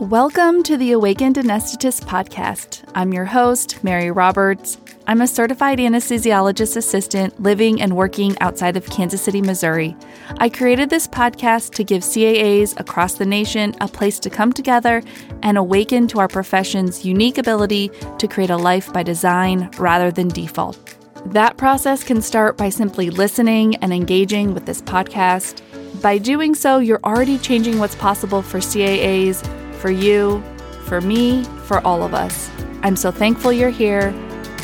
Welcome to the Awakened Anesthetist Podcast. I'm your host, Mary Roberts. I'm a certified anesthesiologist assistant living and working outside of Kansas City, Missouri. I created this podcast to give CAAs across the nation a place to come together and awaken to our profession's unique ability to create a life by design rather than default. That process can start by simply listening and engaging with this podcast. By doing so, you're already changing what's possible for CAAs, for you, for me, for all of us. I'm so thankful you're here.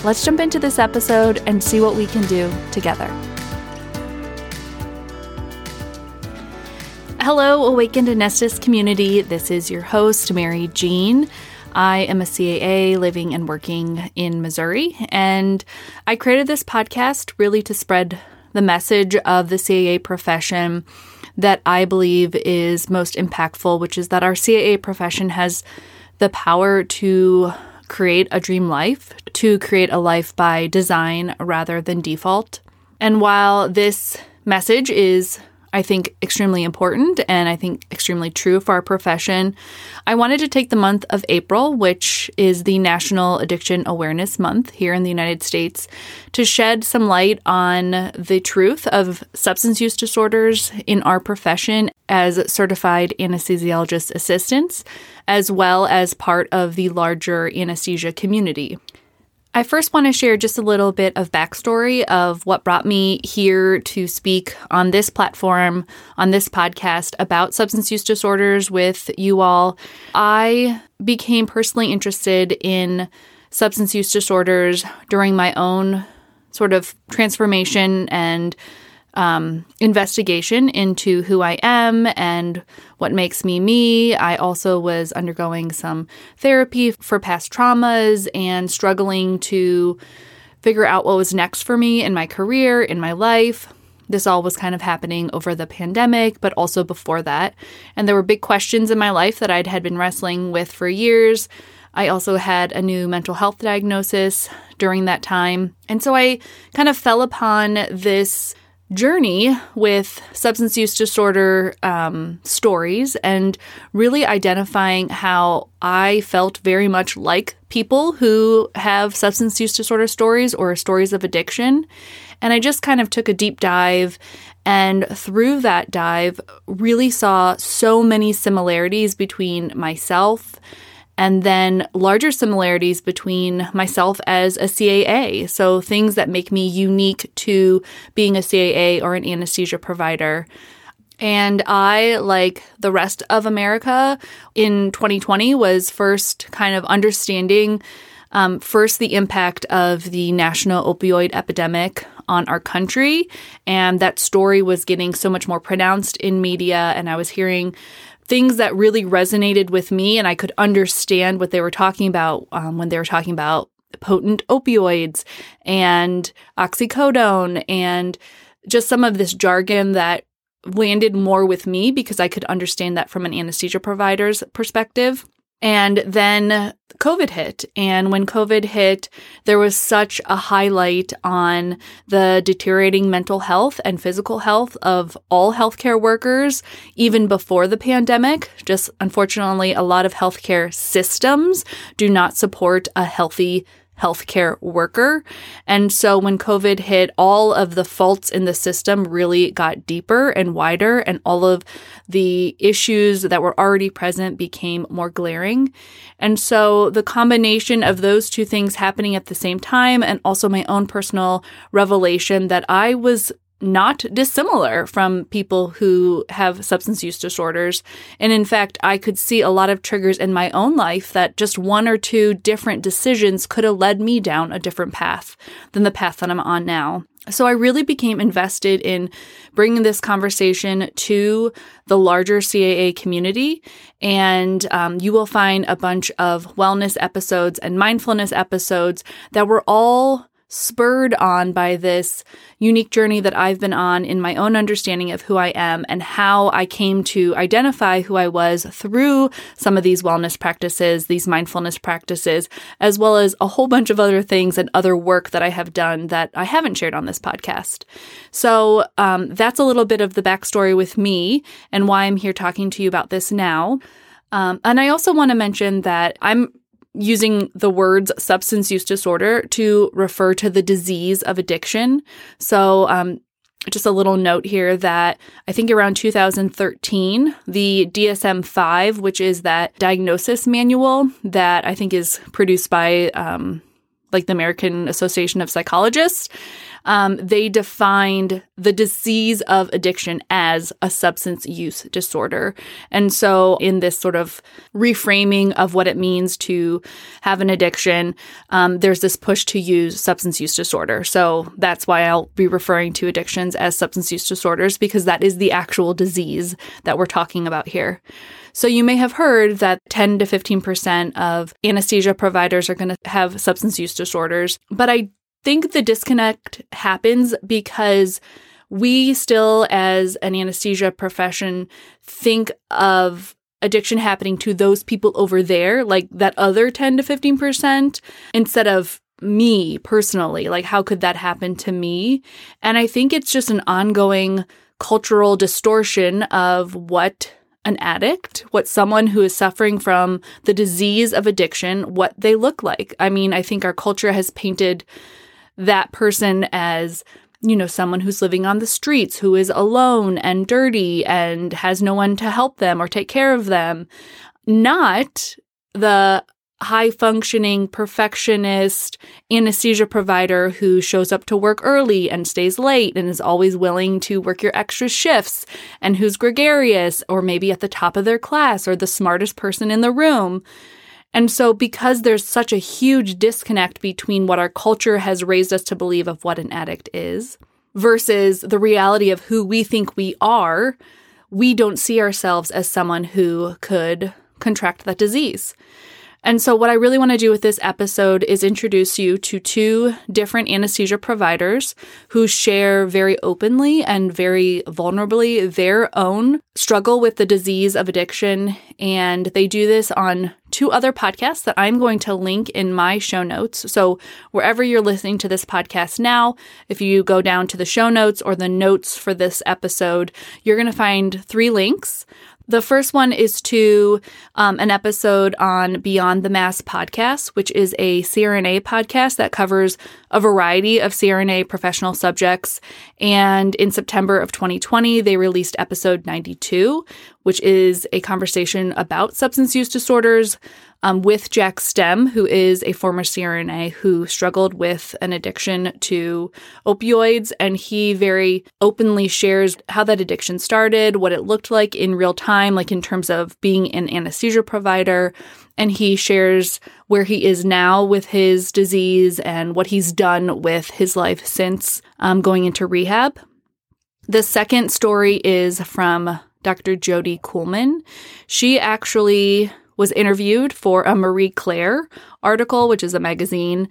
Let's jump into this episode and see what we can do together. Hello, Awakened Anesthetist community. This is your host, Mary Jean. I am a CAA living and working in Missouri, and I created this podcast really to spread the message of the CAA profession that I believe is most impactful, which is that our CAA profession has the power to create a dream life, to create a life by design rather than default. And while this message is, I think, extremely important and I think extremely true for our profession, I wanted to take the month of April, which is the National Addiction Awareness Month here in the United States, to shed some light on the truth of substance use disorders in our profession as certified anesthesiologist assistants, as well as part of the larger anesthesia community. I first want to share just a little bit of backstory of what brought me here to speak on this platform, on this podcast about substance use disorders with you all. I became personally interested in substance use disorders during my own sort of transformation and investigation into who I am and what makes me me. I also was undergoing some therapy for past traumas and struggling to figure out what was next for me in my career, in my life. This all was kind of happening over the pandemic, but also before that. And there were big questions in my life that I had been wrestling with for years. I also had a new mental health diagnosis during that time. And so I kind of fell upon this journey with substance use disorder stories and really identifying how I felt very much like people who have substance use disorder stories or stories of addiction. And I just kind of took a deep dive, and through that dive really saw so many similarities between myself and then larger similarities between myself as a CAA. So things that make me unique to being a CAA or an anesthesia provider. And I, like the rest of America in 2020, was first kind of understanding the impact of the national opioid epidemic on our country. And that story was getting so much more pronounced in media, and I was hearing things that really resonated with me, and I could understand what they were talking about when they were talking about potent opioids and oxycodone and just some of this jargon that landed more with me because I could understand that from an anesthesia provider's perspective. And then COVID hit. And when COVID hit, there was such a highlight on the deteriorating mental health and physical health of all healthcare workers, even before the pandemic. Just unfortunately, a lot of healthcare systems do not support a healthy healthcare worker. And so when COVID hit, all of the faults in the system really got deeper and wider, and all of the issues that were already present became more glaring. And so the combination of those two things happening at the same time, and also my own personal revelation that I was not dissimilar from people who have substance use disorders. And in fact, I could see a lot of triggers in my own life that just one or two different decisions could have led me down a different path than the path that I'm on now. So I really became invested in bringing this conversation to the larger CAA community, and you will find a bunch of wellness episodes and mindfulness episodes that were all spurred on by this unique journey that I've been on in my own understanding of who I am and how I came to identify who I was through some of these wellness practices, these mindfulness practices, as well as a whole bunch of other things and other work that I have done that I haven't shared on this podcast. So that's a little bit of the backstory with me and why I'm here talking to you about this now. And I also want to mention that I'm using the words substance use disorder to refer to the disease of addiction. So just a little note here that I think around 2013, the DSM-5, which is that diagnosis manual that I think is produced by the American Association of Psychologists, they defined the disease of addiction as a substance use disorder. And so in this sort of reframing of what it means to have an addiction, there's this push to use substance use disorder. So that's why I'll be referring to addictions as substance use disorders, because that is the actual disease that we're talking about here. So you may have heard that 10 to 15% of anesthesia providers are going to have substance use disorders, but I think the disconnect happens because we still, as an anesthesia profession, think of addiction happening to those people over there, like that other 10 to 15%, instead of me personally. Like, how could that happen to me? And I think it's just an ongoing cultural distortion of what an addict, what someone who is suffering from the disease of addiction, what they look like. I mean, I think our culture has painted that person as, you know, someone who's living on the streets, who is alone and dirty and has no one to help them or take care of them, not the high-functioning perfectionist anesthesia provider who shows up to work early and stays late and is always willing to work your extra shifts and who's gregarious or maybe at the top of their class or the smartest person in the room. And so because there's such a huge disconnect between what our culture has raised us to believe of what an addict is versus the reality of who we think we are, we don't see ourselves as someone who could contract that disease. And so what I really want to do with this episode is introduce you to two different anesthesia providers who share very openly and very vulnerably their own struggle with the disease of addiction. And they do this on two other podcasts that I'm going to link in my show notes. So wherever you're listening to this podcast now, if you go down to the show notes or the notes for this episode, you're going to find three links. The first one is to an episode on Beyond the Mask podcast, which is a CRNA podcast that covers a variety of CRNA professional subjects. And in September of 2020, they released episode 92, which is a conversation about substance use disorders with Jack Stem, who is a former CRNA who struggled with an addiction to opioids. And he very openly shares how that addiction started, what it looked like in real time, like in terms of being an anesthesia provider. And he shares where he is now with his disease and what he's done with his life since going into rehab. The second story is from Dr. Jodi Kuhlman. She actually was interviewed for a Marie Claire article, which is a magazine,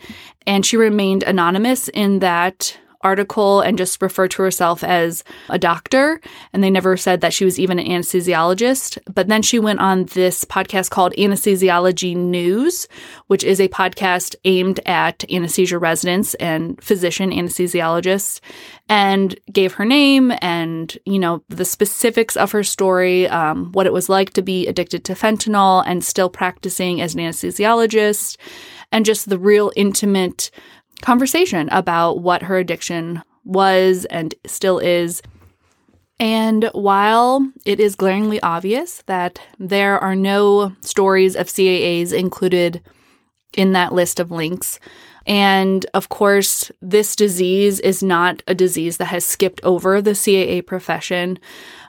and she remained anonymous in that article and just referred to herself as a doctor, and they never said that she was even an anesthesiologist. But then she went on this podcast called Anesthesiology News, which is a podcast aimed at anesthesia residents and physician anesthesiologists, and gave her name and, you know, the specifics of her story, what it was like to be addicted to fentanyl and still practicing as an anesthesiologist, and just the real intimate conversation about what her addiction was and still is. And while it is glaringly obvious that there are no stories of CAAs included in that list of links, and of course, this disease is not a disease that has skipped over the CAA profession.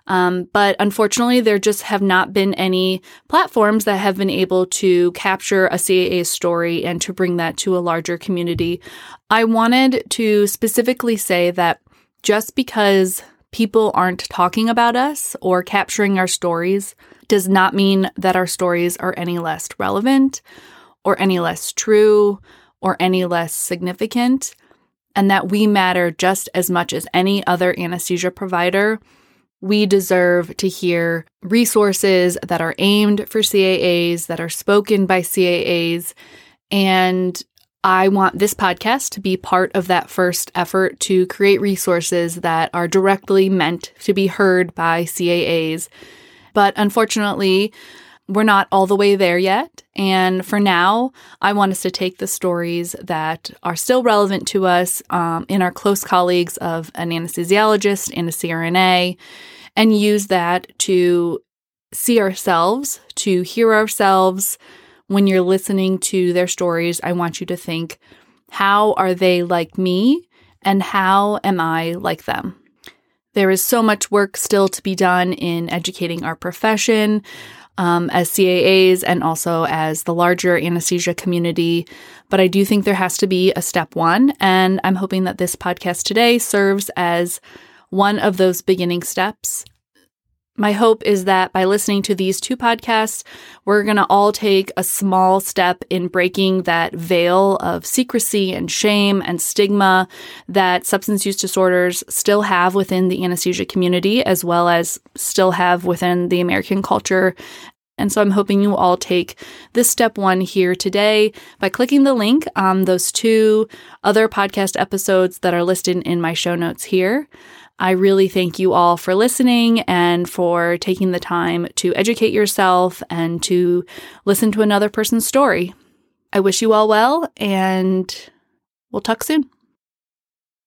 But unfortunately, there just have not been any platforms that have been able to capture a CAA story and to bring that to a larger community. I wanted to specifically say that just because people aren't talking about us or capturing our stories does not mean that our stories are any less relevant or any less true or any less significant, and that we matter just as much as any other anesthesia provider. We deserve to hear resources that are aimed for CAAs, that are spoken by CAAs, and I want this podcast to be part of that first effort to create resources that are directly meant to be heard by CAAs. But unfortunately, We're not all the way there yet, and for now, I want us to take the stories that are still relevant to us in our close colleagues of an anesthesiologist and a CRNA, and use that to see ourselves, to hear ourselves. When you're listening to their stories, I want you to think, how are they like me, and how am I like them? There is so much work still to be done in educating our profession, as CAAs and also as the larger anesthesia community. But I do think there has to be a step one, and I'm hoping that this podcast today serves as one of those beginning steps. My hope is that by listening to these two podcasts, we're going to all take a small step in breaking that veil of secrecy and shame and stigma that substance use disorders still have within the anesthesia community, as well as still have within the American culture. And so I'm hoping you all take this step one here today by clicking the link on those two other podcast episodes that are listed in my show notes here. I really thank you all for listening and for taking the time to educate yourself and to listen to another person's story. I wish you all well, and we'll talk soon.